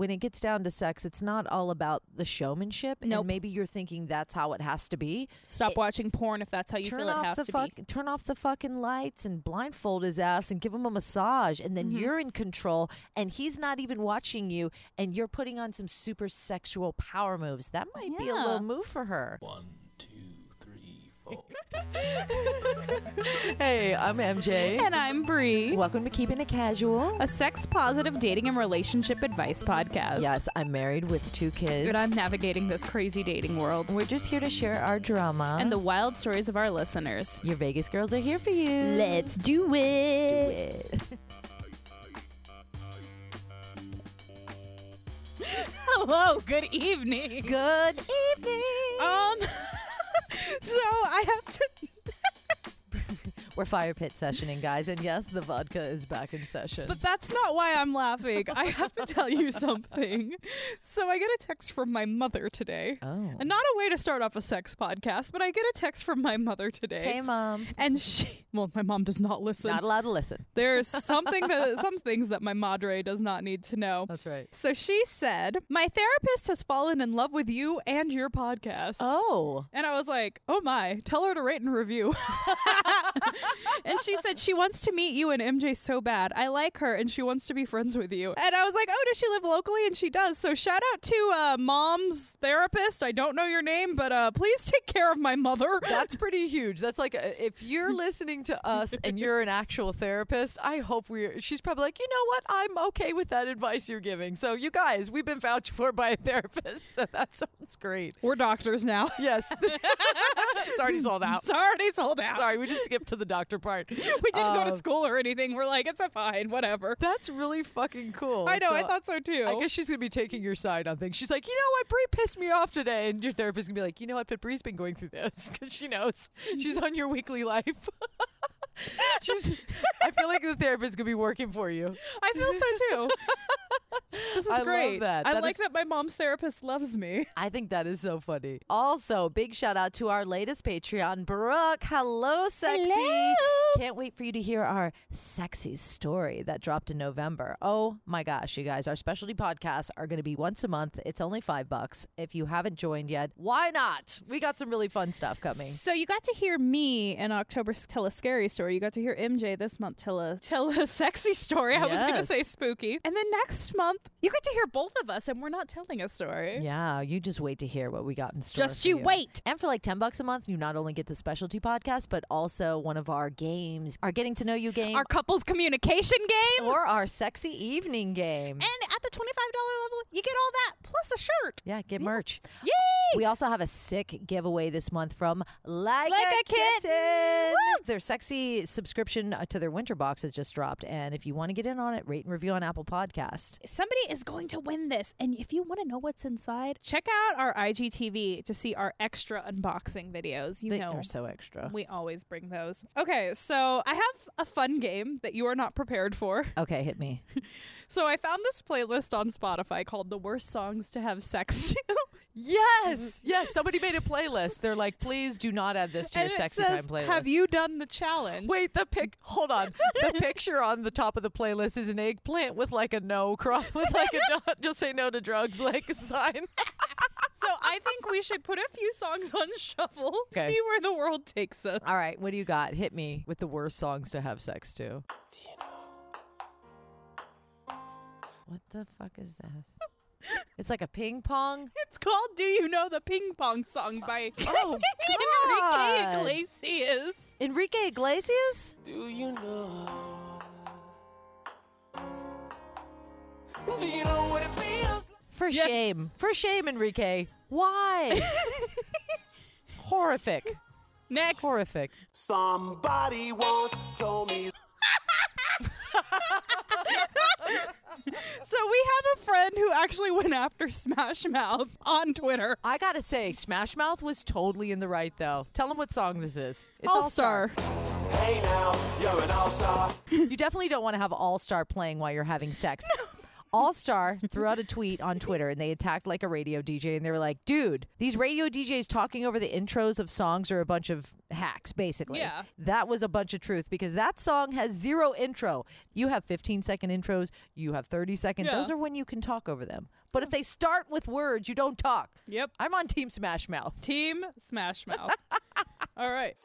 when it gets down to sex, it's not all about the showmanship. Nope. And maybe you're thinking that's how it has to be. Stop watching porn if that's how you feel it has to be. Turn off the fucking lights and blindfold his ass and give him a massage. And then you're in control and he's not even watching you. And you're putting on some super sexual power moves. That might be a little move for her. 1, 2, 3, 4. Hey, I'm MJ. And I'm Bree. Welcome to Keeping It Casual, a sex-positive dating and relationship advice podcast. Yes, I'm married with 2 kids. And I'm navigating this crazy dating world. We're just here to share our drama. And the wild stories of our listeners. Your Vegas girls are here for you. Let's do it. Let's do it. Hello, good evening. Good evening. So I have to... We're fire pit sessioning, guys. And yes, the vodka is back in session. But that's not why I'm laughing. I have to tell you something. So I get a text from my mother today. Oh. And not a way to start off a sex podcast, but I get a text from my mother today. Hey, Mom. And she... Well, my mom does not listen. Not allowed to listen. There's some things that my madre does not need to know. That's right. So she said, my therapist has fallen in love with you and your podcast. Oh. And I was like, oh my, tell her to rate and review. And she said she wants to meet you and MJ so bad. I like her and she wants to be friends with you. And I was like, oh, does she live locally? And she does. So shout out to Mom's therapist. I don't know your name, but please take care of my mother. That's pretty huge. That's like if you're listening to us and you're an actual therapist, I hope she's probably like, you know what? I'm okay with that advice you're giving. So you guys, we've been vouched for by a therapist. So that sounds great. We're doctors now. Yes. It's already sold out. Sorry, we just skipped to the doctor part. We didn't go to school or anything. We're like, it's a fine, whatever. That's really fucking cool. I know, so I thought so too. I guess she's going to be taking your side on things. She's like, you know what? Bree pissed me off today. And your therapist is going to be like, you know what? But Bree's been going through this because she knows she's on your weekly life. I feel like the therapist could be working for you. I feel so too. This is great. Love that. I like that my mom's therapist loves me. I think that is so funny. Also, big shout out to our latest Patreon, Brooke. Hello, sexy. Hello. Can't wait for you to hear our sexy story that dropped in November. Oh my gosh, you guys, our specialty podcasts are going to be once a month. It's only $5. If you haven't joined yet, why not? We got some really fun stuff coming. So you got to hear me in October tell a scary story. You got to hear MJ this month tell a sexy story. I was going to say spooky. And then next month, you get to hear both of us and we're not telling a story. Yeah, you just wait to hear what we got in store. Just you wait. And for like $10 a month, you not only get the specialty podcast, but also one of our games, our getting to know you game, our couples communication game, or our sexy evening game. And at the $25 level, you get all that plus a shirt. Yeah, get merch. Yay! We also have a sick giveaway this month from Like a Kitten. Woo! Their sexy subscription to their winter box has just dropped. And if you want to get in on it, rate and review on Apple Podcasts. Somebody is going to win this. And if you want to know what's inside, check out our IGTV to see our extra unboxing videos. They're so extra. We always bring those. Okay, so I have a fun game that you are not prepared for. Okay, hit me. So I found this playlist on Spotify called The Worst Songs to Have Sex To. Yes. Somebody made a playlist. They're like, please do not add this to your sexy time playlist. Have you done the challenge? Wait, hold on. The picture on the top of the playlist is an eggplant with like a no crop, with like a don't, just say no to drugs, like a sign. So I think we should put a few songs on shuffle, see where the world takes us. All right, what do you got? Hit me with the worst songs to have sex to. What the fuck is this? It's like a ping pong. It's called "Do You Know the Ping Pong Song" by Enrique Iglesias. Enrique Iglesias? Do you know? Do you know what it feels like? For shame, Enrique. Why? Horrific. Next. Horrific. Somebody once told me. So we have a friend who actually went after Smash Mouth on Twitter. I gotta say, Smash Mouth was totally in the right, though. Tell him what song this is. It's All Star. Hey now, you're an all-star. You definitely don't want to have All Star playing while you're having sex. No. All Star threw out a tweet on Twitter, and they attacked Like a Radio DJ, and they were like, dude, these radio DJs talking over the intros of songs are a bunch of hacks, basically. Yeah. That was a bunch of truth, because that song has zero intro. You have 15-second intros. You have 30-second. Yeah. Those are when you can talk over them. But if they start with words, you don't talk. Yep. I'm on Team Smash Mouth. Team Smash Mouth. All right.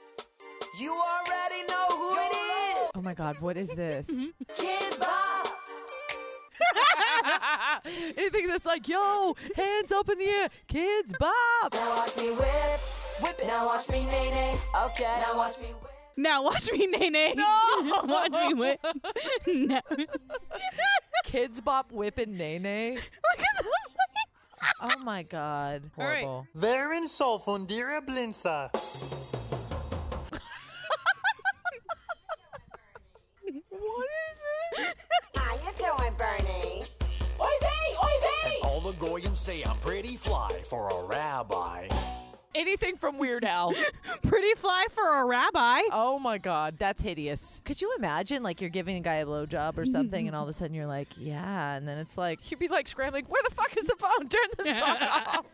You already know who it is. Oh, my God. What is this? Kids Bop. Anything that's like, yo, hands up in the air. Kids Bop. Now watch me whip. Whip it. Now watch me nay-nay. Okay. Now watch me whip. Now watch me nay-nay. No. Watch me whip. No. Kids Bop whipping nay-nay. Look at that. Oh, my God. Horrible. They're in Solfundira Blinsa. What is this? How you doing, Bernie? Oy vey, oy vey! And all the goyim say I'm pretty fly for a rabbi. Anything from Weird Al. Pretty fly for a rabbi. Oh, my God. That's hideous. Could you imagine, like, you're giving a guy a blowjob or something, and all of a sudden you're like, yeah. And then it's like, you'd be, like, scrambling, where the fuck is the phone? Turn the song off.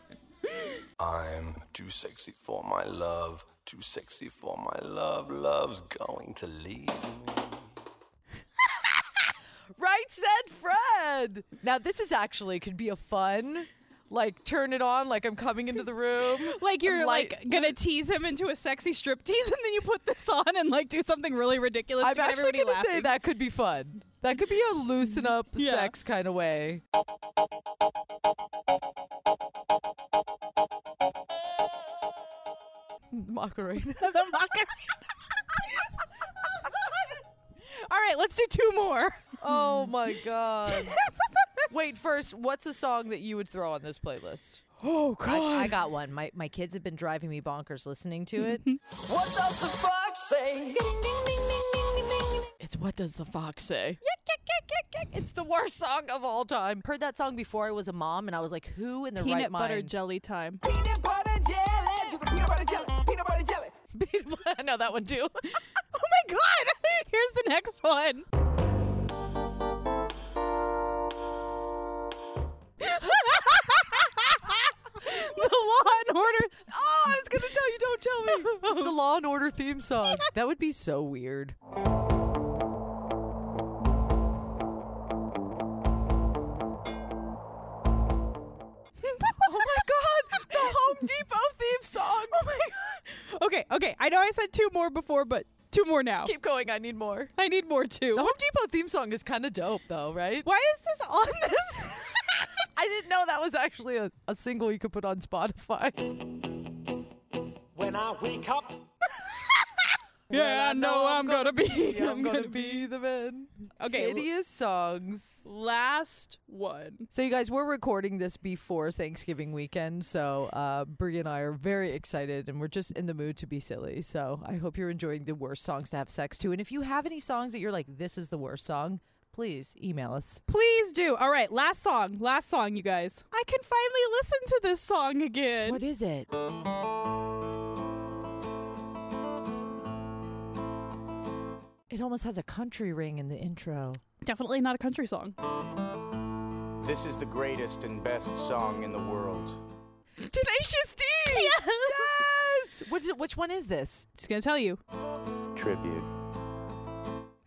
I'm too sexy for my love. Too sexy for my love. Love's going to leave me. Right Said Fred. Now, this is actually could be a fun... Like, turn it on, like I'm coming into the room. Like you're, like, gonna tease him into a sexy strip tease, and then you put this on and, like, do something really ridiculous. I'm actually gonna say that could be fun. That could be a loosen up sex kind of way. Macarena. The Macarena. All right, let's do two more. Oh, my God. Wait, first, what's a song that you would throw on this playlist? Oh, God. I got one. My kids have been driving me bonkers listening to it. What does the fox say? It's What Does the Fox Say? It's the worst song of all time. Heard that song before I was a mom, and I was like, who in their right mind? Peanut butter jelly time. Peanut butter jelly. Peanut butter jelly. Peanut butter jelly. I know that one, too. Oh, my God. Here's the next one. Order. Oh, I was going to tell you, don't tell me. It's the Law & Order theme song. That would be so weird. Oh, my God. The Home Depot theme song. Oh, my God. Okay. I know I said two more before, but two more now. Keep going. I need more. I need more, too. The Home Depot theme song is kind of dope, though, right? Why is this on this? I didn't know that was actually a single you could put on Spotify. When I wake up. Yeah, I know I'm going to be. I'm going to be the man. Okay. Hideous songs. Last one. So you guys, we're recording this before Thanksgiving weekend. So Brie and I are very excited, and we're just in the mood to be silly. So I hope you're enjoying the worst songs to have sex to. And if you have any songs that you're like, this is the worst song, please email us. Please do. All right, last song, you guys. I can finally listen to this song again. What is it? It almost has a country ring in the intro. Definitely not a country song. This is the greatest and best song in the world. Tenacious D! Yes! Which one is this? Just gonna tell you.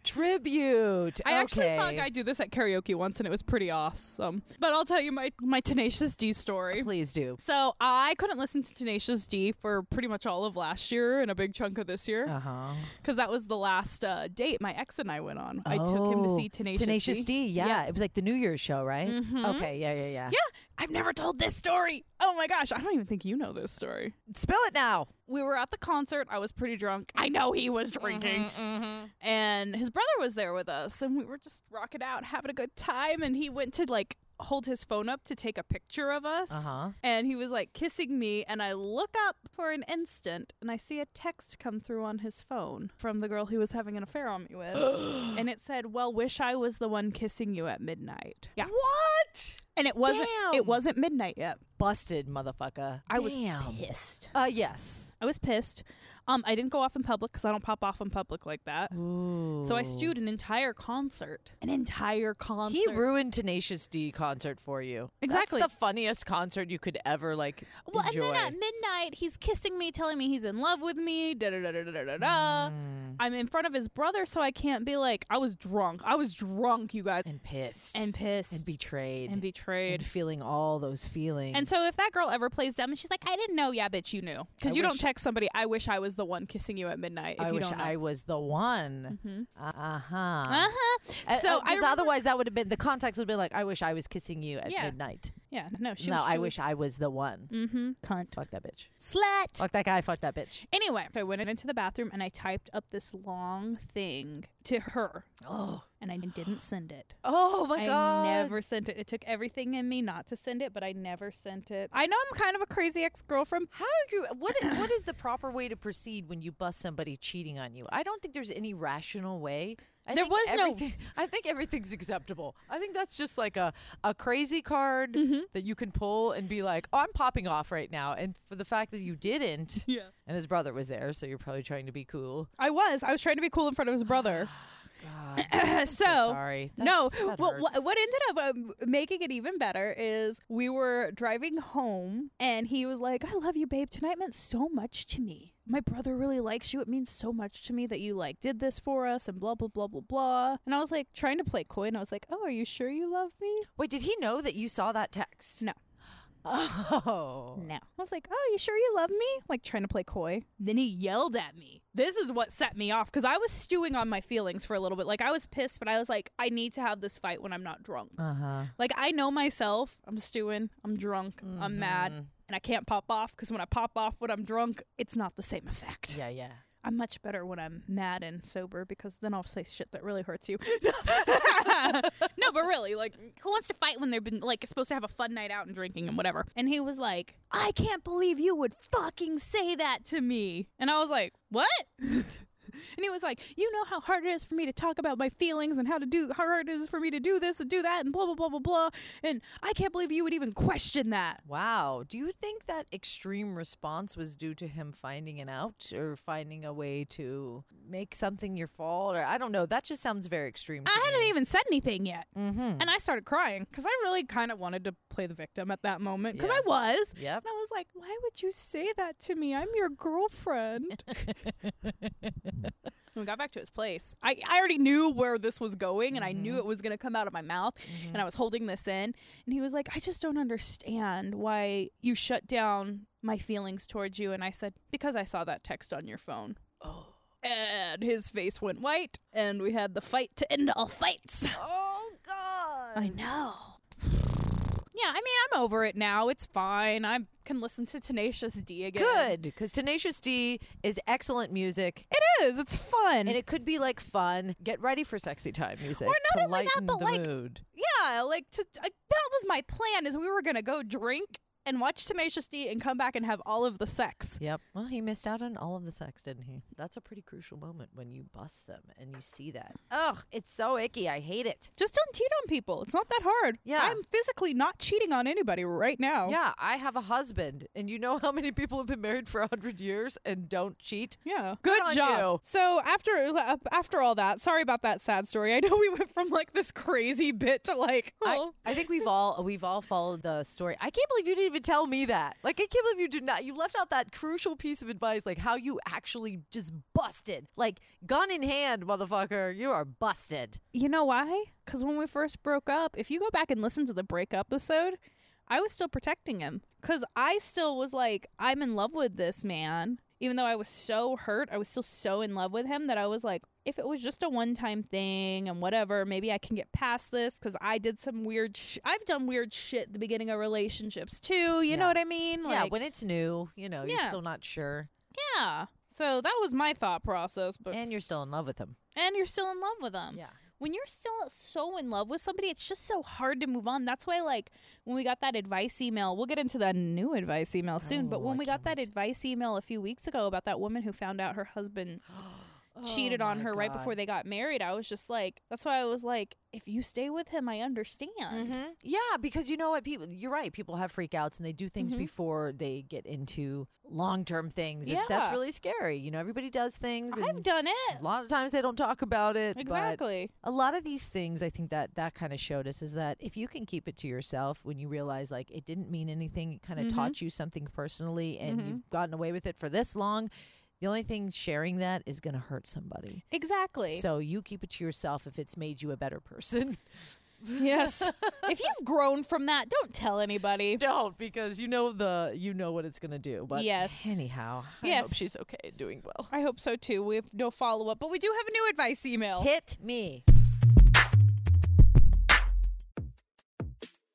Tribute. I actually saw a guy do this at karaoke once, and it was pretty awesome. But I'll tell you my Tenacious D story. Please do. So I couldn't listen to Tenacious D for pretty much all of last year and a big chunk of this year. Uh-huh. Because that was the last date my ex and I went on. Oh. I took him to see Tenacious D. Yeah. It was like the New Year's show, right? Mm-hmm. Okay. Yeah. Yeah. I've never told this story. Oh, my gosh. I don't even think you know this story. Spill it now. We were at the concert. I was pretty drunk. I know he was drinking. Mm-hmm. And his brother was there with us. And we were just rocking out, having a good time. And he went to, like, hold his phone up to take a picture of us. Uh-huh. And he was, like, kissing me. And I look up for an instant. And I see a text come through on his phone from the girl he was having an affair on me with. And it said, well, wish I was the one kissing you at midnight. Yeah. What? And it wasn't midnight yet. busted, motherfucker. I was pissed. Yes. I was pissed. I didn't go off in public because I don't pop off in public like that. Ooh. So I stewed an entire concert. An entire concert. He ruined Tenacious D concert for you. Exactly. That's the funniest concert you could ever enjoy. And then at midnight, he's kissing me, telling me he's in love with me. Da da da da da da da. I'm in front of his brother, so I can't be like, I was drunk. I was drunk, you guys. And pissed. And pissed. And betrayed. And betrayed. And feeling all those feelings. And so if that girl ever plays dumb and she's like, I didn't know. Yeah, bitch, you knew. Because you don't text somebody, I wish I was the one kissing you at midnight. If I you wish don't know. I was the one. Mm-hmm. So because otherwise that would have been, the context would have been like, I wish I was kissing you at midnight. Yeah, no, she was. No, I wish I was the one. Mm-hmm. Cunt. Fuck that bitch. Slut. Fuck that guy. Fuck that bitch. Anyway, so I went into the bathroom and I typed up this long thing to her. Oh. And I didn't send it. Oh, my God. I never sent it. It took everything in me not to send it, but I never sent it. I know I'm kind of a crazy ex-girlfriend. How are you? What is the proper way to proceed when you bust somebody cheating on you? I don't think there's any rational way. I think everything's acceptable. I think that's just like a crazy card that you can pull and be like, oh, I'm popping off right now. And for the fact that you didn't, and his brother was there, so you're probably trying to be cool. I was trying to be cool in front of his brother. God, I'm so sorry. What ended up making it even better is we were driving home and he was like, I love you, babe. Tonight meant so much to me. My brother really likes you. It means so much to me that you did this for us and blah, blah, blah, blah, blah. And I was trying to play coy. And I was like, oh, are you sure you love me? Wait, did he know that you saw that text? No. Oh. No. I was like, oh, you sure you love me? Trying to play coy. Then he yelled at me. This is what set me off because I was stewing on my feelings for a little bit. I was pissed, but I was like, I need to have this fight when I'm not drunk. I know myself. I'm stewing. I'm drunk. I'm mad. And I can't pop off because when I pop off when I'm drunk, it's not the same effect. Yeah, yeah. I'm much better when I'm mad and sober because then I'll say shit that really hurts you. No, but really, who wants to fight when they've been, supposed to have a fun night out and drinking and whatever? And he was like, I can't believe you would fucking say that to me. And I was like, what? And he was like, you know how hard it is for me to talk about my feelings and how hard it is for me to do this and do that and blah, blah, blah, blah, blah. And I can't believe you would even question that. Wow. Do you think that extreme response was due to him finding it out or finding a way to make something your fault? Or I don't know. That just sounds very extreme. I hadn't even said anything yet. Mm-hmm. And I started crying because I really kind of wanted to play the victim at that moment because I was. Yep. And I was like, why would you say that to me? I'm your girlfriend. When we got back to his place, I already knew where this was going and I knew it was going to come out of my mouth and I was holding this in. And he was like, I just don't understand why you shut down my feelings towards you. And I said, because I saw that text on your phone. Oh. And his face went white and we had the fight to end all fights. Oh, God. I know. Yeah, I mean, I'm over it now. It's fine. I can listen to Tenacious D again. Good, because Tenacious D is excellent music. It is. It's fun. And it could be fun. Get ready for sexy time music. Or not only that, but mood. Yeah, that was my plan is we were going to go drink and watch Tenacious D and come back and have all of the sex. Yep. Well, he missed out on all of the sex, didn't he? That's a pretty crucial moment when you bust them and you see that. Ugh, it's so icky. I hate it. Just don't cheat on people. It's not that hard. Yeah. I'm physically not cheating on anybody right now. Yeah, I have a husband. And you know how many people have been married for 100 years and don't cheat? Yeah. Good job. You. So after all that, sorry about that sad story. I know we went from this crazy bit to I think we've all followed the story. I can't believe you didn't even tell me that. I can't believe you did not. You left out that crucial piece of advice, how you actually just busted. Gun in hand, motherfucker, you are busted. You know why? Because when we first broke up, if you go back and listen to the breakup episode, I was still protecting him. Because I still was I'm in love with this man. Even though I was so hurt, I was still so in love with him that I was if it was just a one-time thing and whatever, maybe I can get past this because I did some weird shit. I've done weird shit at the beginning of relationships, too. You know what I mean? When it's new, you're still not sure. Yeah. So that was my thought process. But and you're still in love with him. Yeah. When you're still so in love with somebody, it's just so hard to move on. That's why, when we got that advice email, we'll get into that new advice email soon. But when we got that advice email a few weeks ago about that woman who found out her husband cheated on her right before they got married. I was just like, that's why I was like, if you stay with him, I understand. Mm-hmm. Yeah, because you know what, people, you're right. People have freakouts and they do things mm-hmm. before they get into long-term things. Yeah. That's really scary. You know, everybody does things. I've done it. A lot of times they don't talk about it. Exactly. But a lot of these things, I think that kind of showed us is that if you can keep it to yourself, when you realize like it didn't mean anything, it kind of mm-hmm. taught you something personally and mm-hmm. you've gotten away with it for this long. The only thing sharing that is going to hurt somebody. Exactly. So you keep it to yourself if it's made you a better person. Yes. If you've grown from that, don't tell anybody. Don't, because you know what it's going to do. But yes. Anyhow, I hope she's okay, doing well. I hope so too. We have no follow-up, but we do have a new advice email. Hit me.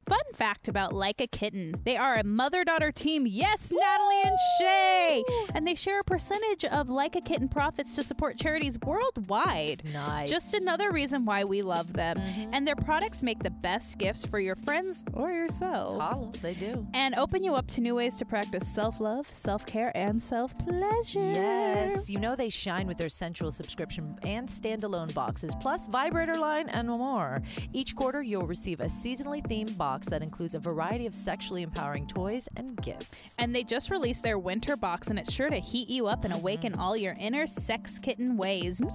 Fun fact about Like a Kitten. They are a mother-daughter team. Yes, woo! Natalie and Shay. And they share a percentage of Like a Kitten profits to support charities worldwide. Nice. Just another reason why we love them. Mm-hmm. And their products make the best gifts for your friends or yourself. Oh, they do. And open you up to new ways to practice self-love, self-care, and self-pleasure. Yes. You know they shine with their sensual subscription and standalone boxes, plus vibrator line and more. Each quarter, you'll receive a seasonally themed box that includes a variety of sexually empowering toys and gifts. And they just released their winter box, and it's sure to heat you up and awaken all your inner sex kitten ways. Meow!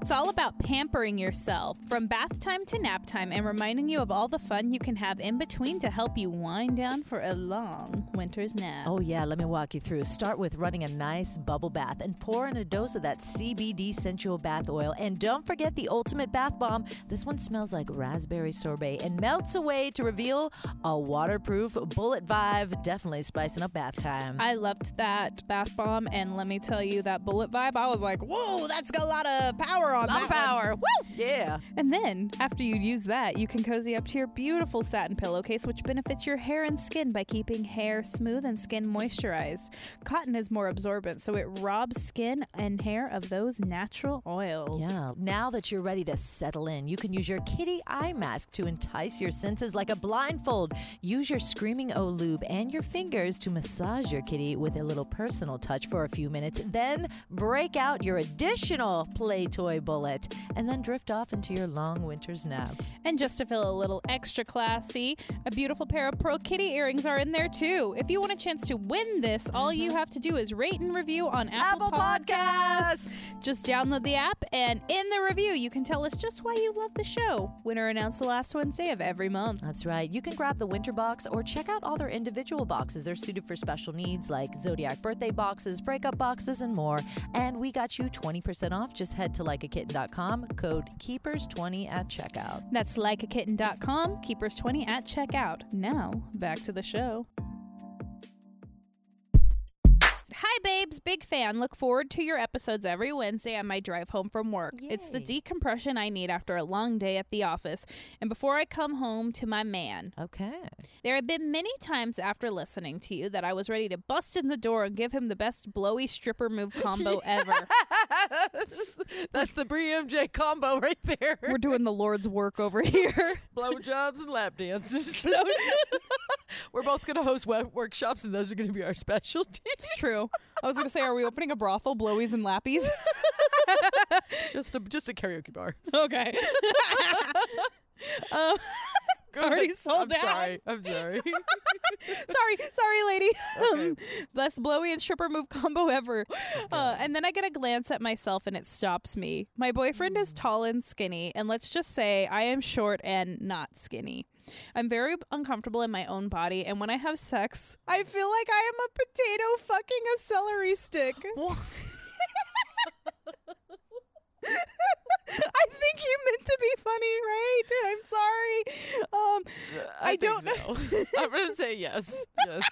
It's all about pampering yourself from bath time to nap time and reminding you of all the fun you can have in between to help you wind down for a long winter's nap. Oh yeah, let me walk you through. Start with running a nice bubble bath and pour in a dose of that CBD sensual bath oil. And don't forget the ultimate bath bomb. This one smells like raspberry sorbet and melts away to reveal a waterproof bullet vibe, definitely spicing up bath time. I loved that bath bomb, and let me tell you, that bullet vibe, I was like, whoa, that's got a lot of power on that. Power. Woo! Yeah. And then, after you use that, you can cozy up to your beautiful satin pillowcase, which benefits your hair and skin by keeping hair smooth and skin moisturized. Cotton is more absorbent, so it robs skin and hair of those natural oils. Yeah. Now that you're ready to settle in, you can use your kitty eye mask to entice your senses like a blind. Blindfold. Use your Screaming O lube and your fingers to massage your kitty with a little personal touch for a few minutes. Then break out your additional play toy bullet and then drift off into your long winter's nap. And just to feel a little extra classy, a beautiful pair of pearl kitty earrings are in there too. If you want a chance to win this, all you have to do is rate and review on Apple Podcasts. Just download the app, and in the review you can tell us just why you love the show. Winner announced the last Wednesday of every month. That's right. You can grab the winter box or check out all their individual boxes. They're suited for special needs like Zodiac birthday boxes, breakup boxes, and more. And we got you 20% off. Just head to likeakitten.com, code KEEPERS20 at checkout. That's likeakitten.com, KEEPERS20 at checkout. Now, back to the show. Hi, babes. Big fan. Look forward to your episodes every Wednesday on my drive home from work. Yay. It's the decompression I need after a long day at the office and before I come home to my man. Okay. There have been many times after listening to you that I was ready to bust in the door and give him the best blowy stripper move combo ever. That's the Brie MJ combo right there. We're doing the Lord's work over here. Blowjobs and lap dances. We're both going to host workshops, and those are going to be our specialties. It's true. I was going to say, are we opening a brothel, blowies and lappies? just a karaoke bar. Okay. Already sold out. I'm sorry. sorry, lady. Okay. Best blowy and stripper move combo ever. Okay. And then I get a glance at myself and it stops me. My boyfriend is tall and skinny, and let's just say I am short and not skinny. I'm very uncomfortable in my own body, and when I have sex, I feel like I am a potato fucking a celery stick. I think you meant to be funny, right? I'm sorry. I don't know. So. I'm going to say yes. Yes.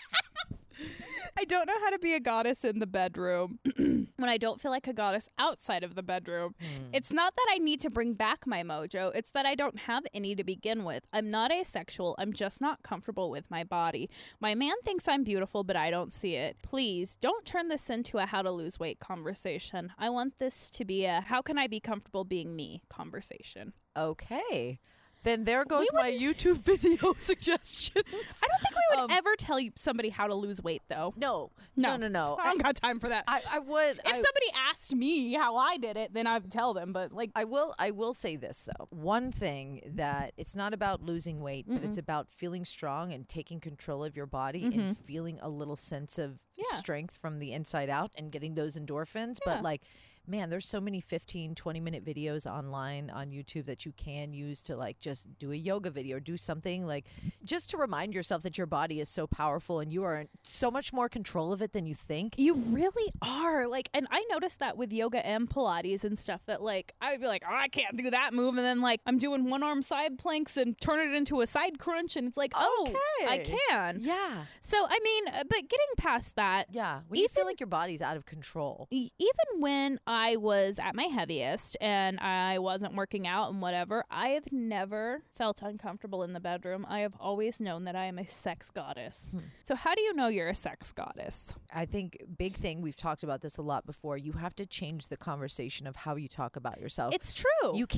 I don't know how to be a goddess in the bedroom when I don't feel like a goddess outside of the bedroom. It's not that I need to bring back my mojo. It's that I don't have any to begin with. I'm not asexual. I'm just not comfortable with my body. My man thinks I'm beautiful, but I don't see it. Please don't turn this into a how to lose weight conversation. I want this to be a how can I be comfortable being me conversation. Okay. Then there goes my YouTube video suggestions. I don't think we would ever tell somebody how to lose weight, though. No. I don't got time for that. I would. If somebody asked me how I did it, then I'd tell them. But like, I will say this though. One thing that it's not about losing weight, but it's about feeling strong and taking control of your body and feeling a little sense of strength from the inside out and getting those endorphins. Yeah. But like, man, there's so many 15, 20-minute videos online on YouTube that you can use to, like, just do a yoga video or do something, like, just to remind yourself that your body is so powerful and you are in so much more control of it than you think. You really are. Like, and I noticed that with yoga and Pilates and stuff that, like, I would be like, oh, I can't do that move. And then, like, I'm doing one-arm side planks and turn it into a side crunch. And it's like, oh, I can. Yeah. So, I mean, but getting past that. Yeah. When you feel like your body's out of control. Even when I was at my heaviest and I wasn't working out and whatever, I have never felt uncomfortable in the bedroom. I have always known that I am a sex goddess. So how do you know you're a sex goddess? I think big thing, we've talked about this a lot before, you have to change the conversation of how you talk about yourself. It's true. You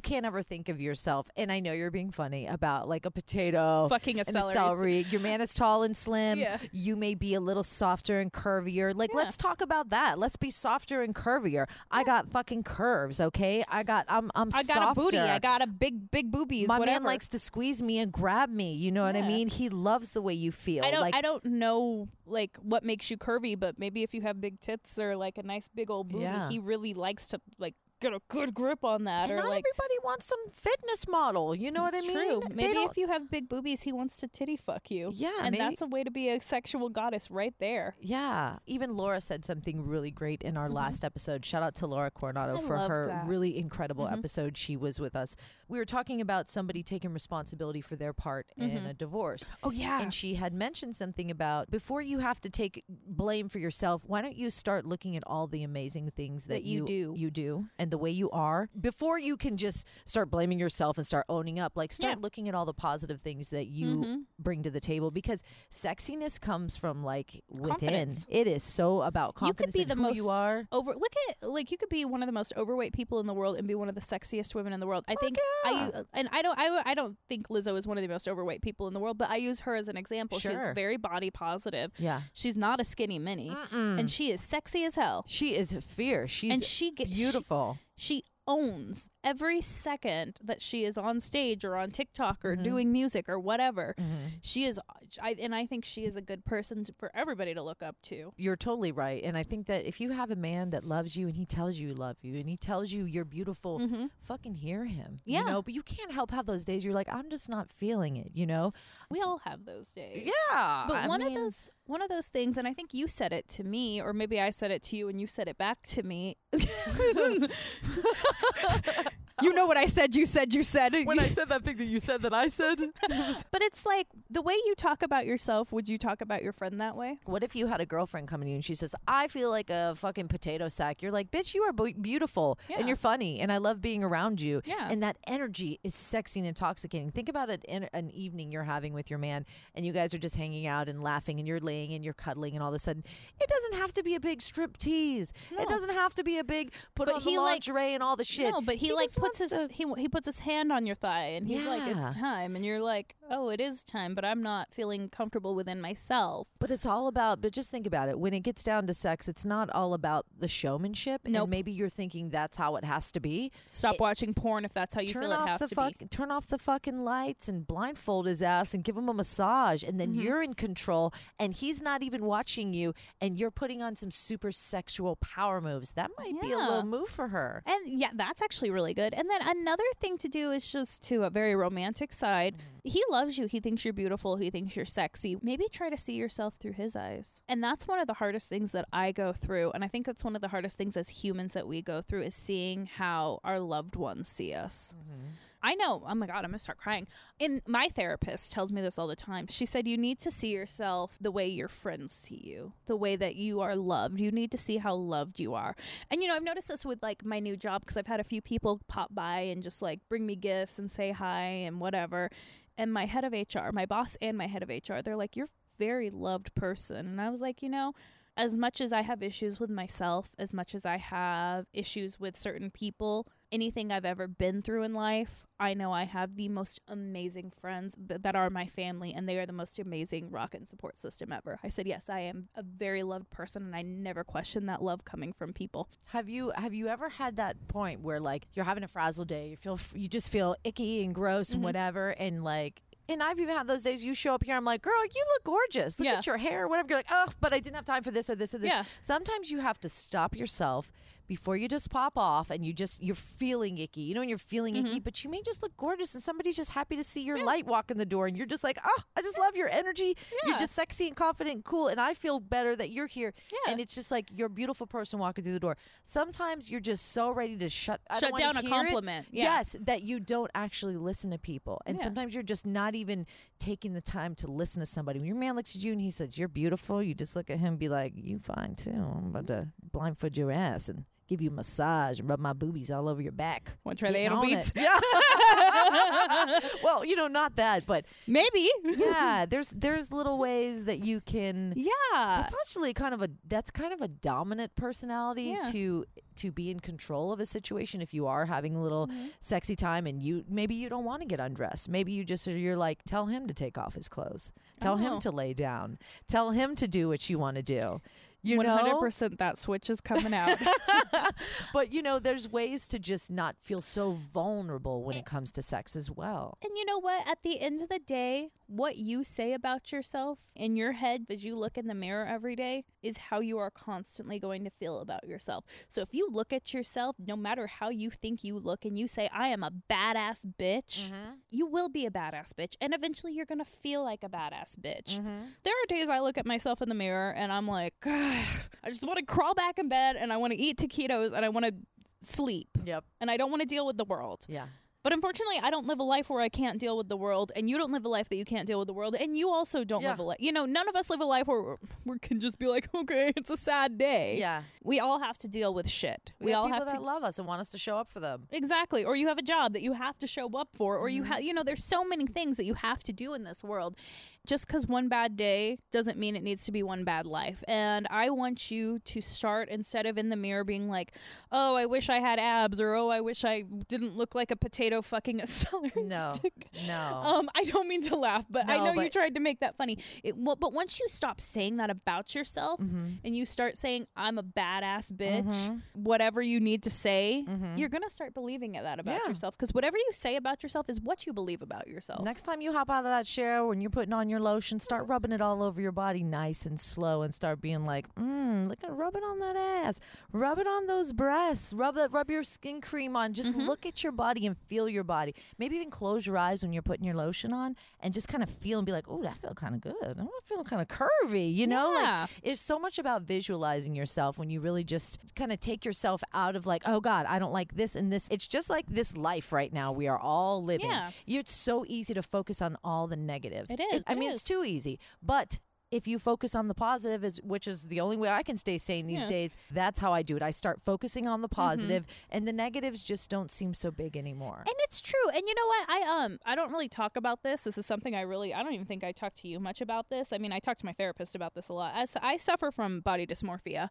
can't ever think of yourself, and I know you're being funny about like a potato. Fucking a celery. Your man is tall and slim. Yeah. You may be a little softer and curvier. Like, let's talk about that. Let's be softer and curvier. I got fucking curves, okay? I got a booty. I got a big boobies. My man likes to squeeze me and grab me. You know what I mean? He loves the way you feel. I don't know like what makes you curvy, but maybe if you have big tits or like a nice big old booty, he really likes to like get a good grip on that. And or not like, everybody wants some fitness model. You know what I mean? True. Maybe if you have big boobies, he wants to titty fuck you. Yeah. And maybe that's a way to be a sexual goddess right there. Yeah. Even Laura said something really great in our last episode. Shout out to Laura Coronado for her really incredible episode. She was with us. We were talking about somebody taking responsibility for their part in a divorce. Oh, yeah. And she had mentioned something about before you have to take blame for yourself, why don't you start looking at all the amazing things that you do and the way you are before you can just start blaming yourself and start owning up. Like, start looking at all the positive things that you bring to the table, because sexiness comes from like within. Confidence. It is so about confidence. You could be the most you are. You could be one of the most overweight people in the world and be one of the sexiest women in the world. I think I don't think Lizzo is one of the most overweight people in the world, but I use her as an example. Sure. She's very body positive. Yeah. She's not a skinny mini. Mm-mm. And she is sexy as hell. She is fierce. She's beautiful. She owns every second that she is on stage or on TikTok or doing music or whatever. She is, and I think she is a good person for everybody to look up to. You're totally right. And I think that if you have a man that loves you and he tells you love you and he tells you you're beautiful, fucking hear him. Yeah. You know, but you can't help have those days. You're like, I'm just not feeling it, you know? We all have those days. Yeah. But one of those things, and I think you said it to me, or maybe I said it to you and you said it back to me. You know what I said, you said. When I said that thing that you said that I said. But it's like, the way you talk about yourself, would you talk about your friend that way? What if you had a girlfriend come to you and she says, I feel like a fucking potato sack. You're like, bitch, you are beautiful and you're funny and I love being around you. Yeah. And that energy is sexy and intoxicating. Think about it in an evening you're having with your man and you guys are just hanging out and laughing and you're laying and you're cuddling and all of a sudden, it doesn't have to be a big strip tease. No. It doesn't have to be a big put on the lingerie and all the shit. No, but he puts his hand on your thigh and he's like, it's time, and you're like, oh, it is time, but I'm not feeling comfortable within myself. But it's all about, but just think about it, when it gets down to sex, it's not all about the showmanship. Nope. And maybe you're thinking that's how it has to be. Stop watching porn if that's how you feel it has to be. Turn off the fucking lights and blindfold his ass and give him a massage, and then you're in control and he's not even watching you and you're putting on some super sexual power moves. That might be a little move for her. And yeah, that's actually really good. And then another thing to do is just to a very romantic side. He loves you. He thinks you're beautiful. He thinks you're sexy. Maybe try to see yourself through his eyes. And that's one of the hardest things that I go through. And I think that's one of the hardest things as humans that we go through is seeing how our loved ones see us. Mm-hmm. I know. Oh, my God. I'm going to start crying. And my therapist tells me this all the time. She said, you need to see yourself the way your friends see you, the way that you are loved. You need to see how loved you are. And, you know, I've noticed this with, like, my new job, because I've had a few people pop by and just, like, bring me gifts and say hi and whatever. And my head of HR, my boss and my head of HR, they're like, you're a very loved person. And I was like, you know, as much as I have issues with myself, as much as I have issues with certain people, anything I've ever been through in life, I know I have the most amazing friends that are my family, and they are the most amazing rock and support system ever. I said, yes, I am a very loved person, and I never question that love coming from people. Have you ever had that point where, like, you're having a frazzle day, you just feel icky and gross and whatever, and like... And I've even had those days you show up here, I'm like, girl, you look gorgeous. Look at your hair or whatever. You're like, oh, but I didn't have time for this or this or this. Yeah. Sometimes you have to stop yourself before you just pop off and you're feeling icky. You know, and you're feeling icky, but you may just look gorgeous and somebody's just happy to see your light walk in the door. And you're just like, oh, I just love your energy. Yeah. You're just sexy and confident and cool. And I feel better that you're here. Yeah. And it's just like you're a beautiful person walking through the door. Sometimes you're just so ready to shut down a compliment. Yeah. Yes, that you don't actually listen to people. And sometimes you're just not even taking the time to listen to somebody. When your man looks at you and he says you're beautiful, you just look at him and be like, you fine too, I'm about to blindfold your ass and give you a massage and rub my boobies all over your back. Want to try the anal beads? Yeah. Well, you know, not that, but maybe. Yeah, there's little ways that you can. Yeah, that's actually kind of a dominant personality to be in control of a situation. If you are having a little sexy time and maybe you don't want to get undressed, maybe you're like, tell him to take off his clothes, tell him to lay down, tell him to do what you want to do. You 100% know? That switch is coming out. But, you know, there's ways to just not feel so vulnerable when it comes to sex as well. And you know what? At the end of the day, what you say about yourself in your head as you look in the mirror every day is how you are constantly going to feel about yourself. So if you look at yourself, no matter how you think you look, and you say, I am a badass bitch, you will be a badass bitch. And eventually you're going to feel like a badass bitch. There are days I look at myself in the mirror and I'm like, God, I just want to crawl back in bed and I want to eat taquitos and I want to sleep. Yep. And I don't want to deal with the world. Yeah. But unfortunately, I don't live a life where I can't deal with the world, and you don't live a life that you can't deal with the world, and you also don't live a life. You know, none of us live a life where we can just be like, okay, it's a sad day. Yeah. We all have to deal with shit. We all have people that love us and want us to show up for them. Exactly. Or you have a job that you have to show up for, or you know, there's so many things that you have to do in this world. Just because one bad day doesn't mean it needs to be one bad life. And I want you to start, instead of in the mirror being like, oh, I wish I had abs, or oh, I wish I didn't look like a potato fucking a celery stick. I don't mean to laugh, but I know you tried to make that funny. But once you stop saying that about yourself and you start saying, I'm a badass bitch, whatever you need to say, you're going to start believing that about yourself, because whatever you say about yourself is what you believe about yourself. Next time you hop out of that shower, when you're putting on your lotion, start rubbing it all over your body nice and slow, and start being like, look at, rub it on that ass, rub it on those breasts, rub your skin cream on, just look at your body and feel your body. Maybe even close your eyes when you're putting your lotion on and just kind of feel and be like, oh, that felt kind of good. Oh, I feel kind of curvy, you know? Yeah. Like, it's so much about visualizing yourself when you really just kind of take yourself out of like, oh God, I don't like this and this. It's just like this life right now we are all living. Yeah. It's so easy to focus on all the negative. It is. It's too easy. But if you focus on the positive, which is the only way I can stay sane these days, that's how I do it. I start focusing on the positive, and the negatives just don't seem so big anymore. And it's true. And you know what? I don't really talk about this. This is something I don't even think I talk to you much about this. I mean, I talk to my therapist about this a lot. I suffer from body dysmorphia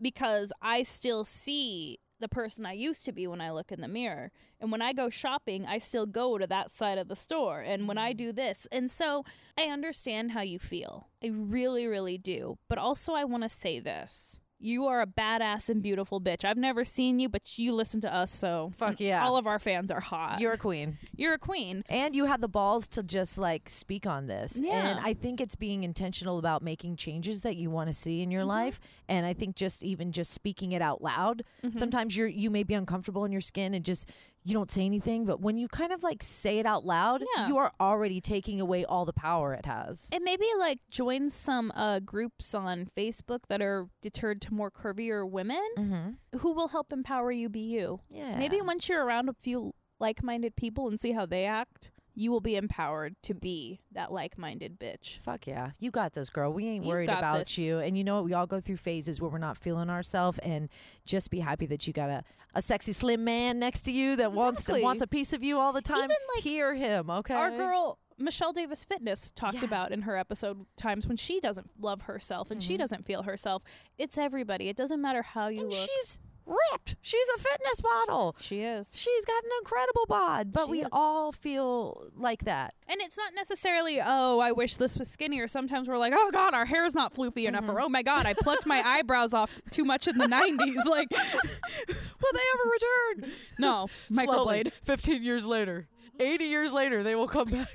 because I still see the person I used to be when I look in the mirror. And when I go shopping, I still go to that side of the store. And when I do this. And so I understand how you feel. I really, really do. But also I want to say this. You are a badass and beautiful bitch. I've never seen you, but you listen to us, so fuck yeah. All of our fans are hot. You're a queen. You're a queen. And you had the balls to just like speak on this. Yeah. And I think it's being intentional about making changes that you want to see in your life. And I think just speaking it out loud. Sometimes you may be uncomfortable in your skin and just you don't say anything, but when you kind of like say it out loud, you are already taking away all the power it has. And maybe like join some groups on Facebook that are deterred to more curvier women who will help empower you be you. Yeah. Maybe once you're around a few like-minded people and see how they act, you will be empowered to be that like-minded bitch. Fuck yeah. You got this, girl. We ain't worried about you. And you know what? We all go through phases where we're not feeling ourselves, and just be happy that you got a sexy slim man next to you that wants a piece of you all the time. Even, like, hear him, okay? Our girl... Michelle Davis Fitness talked about in her episode times when she doesn't love herself and she doesn't feel herself. It's everybody. It doesn't matter how you look. She's ripped. She's a fitness model. She is. She's got an incredible bod, but we all feel like that. And it's not necessarily, oh, I wish this was skinnier. Sometimes we're like, oh God, our hair is not floofy enough, or oh my God, I plucked my eyebrows off too much in the 90s. Like, will they ever return? No. Slowly, microblade. 15 years later. 80 years later, they will come back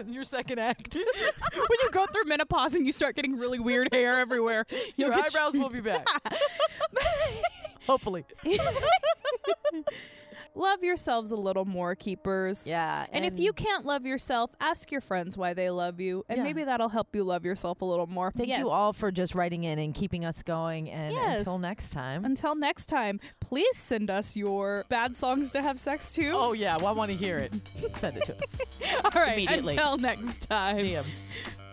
in your second act. When you go through menopause and you start getting really weird hair everywhere, your eyebrows will be back. Hopefully. Love yourselves a little more, keepers. Yeah. And if you can't love yourself, ask your friends why they love you. And maybe that'll help you love yourself a little more. Thank you all for just writing in and keeping us going. And until next time. Until next time, please send us your bad songs to have sex to. Oh, yeah. Well, I want to hear it. Send it to us. All right. Until next time. DM.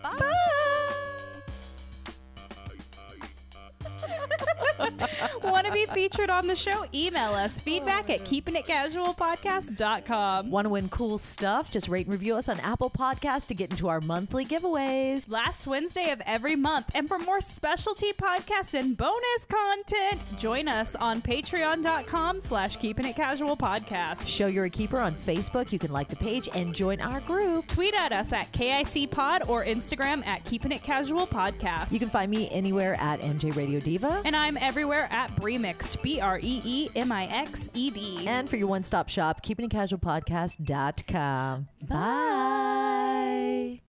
Bye. Bye. Want to be featured on the show? Email us feedback at keepingitcasualpodcast.com. Want to win cool stuff? Just rate and review us on Apple Podcasts to get into our monthly giveaways last Wednesday of every month. And for more specialty podcasts and bonus content, join us on patreon.com/keepingitcasualpodcast. Show you're a keeper on Facebook. You can like the page and join our group. Tweet at us at KICpod or Instagram at keepingitcasualpodcast. You can find me anywhere at MJ Radio Diva. And I'm everywhere at Bremixed, BREEMIXED. And for your one-stop shop, keepingitcasualpodcast.com. Bye.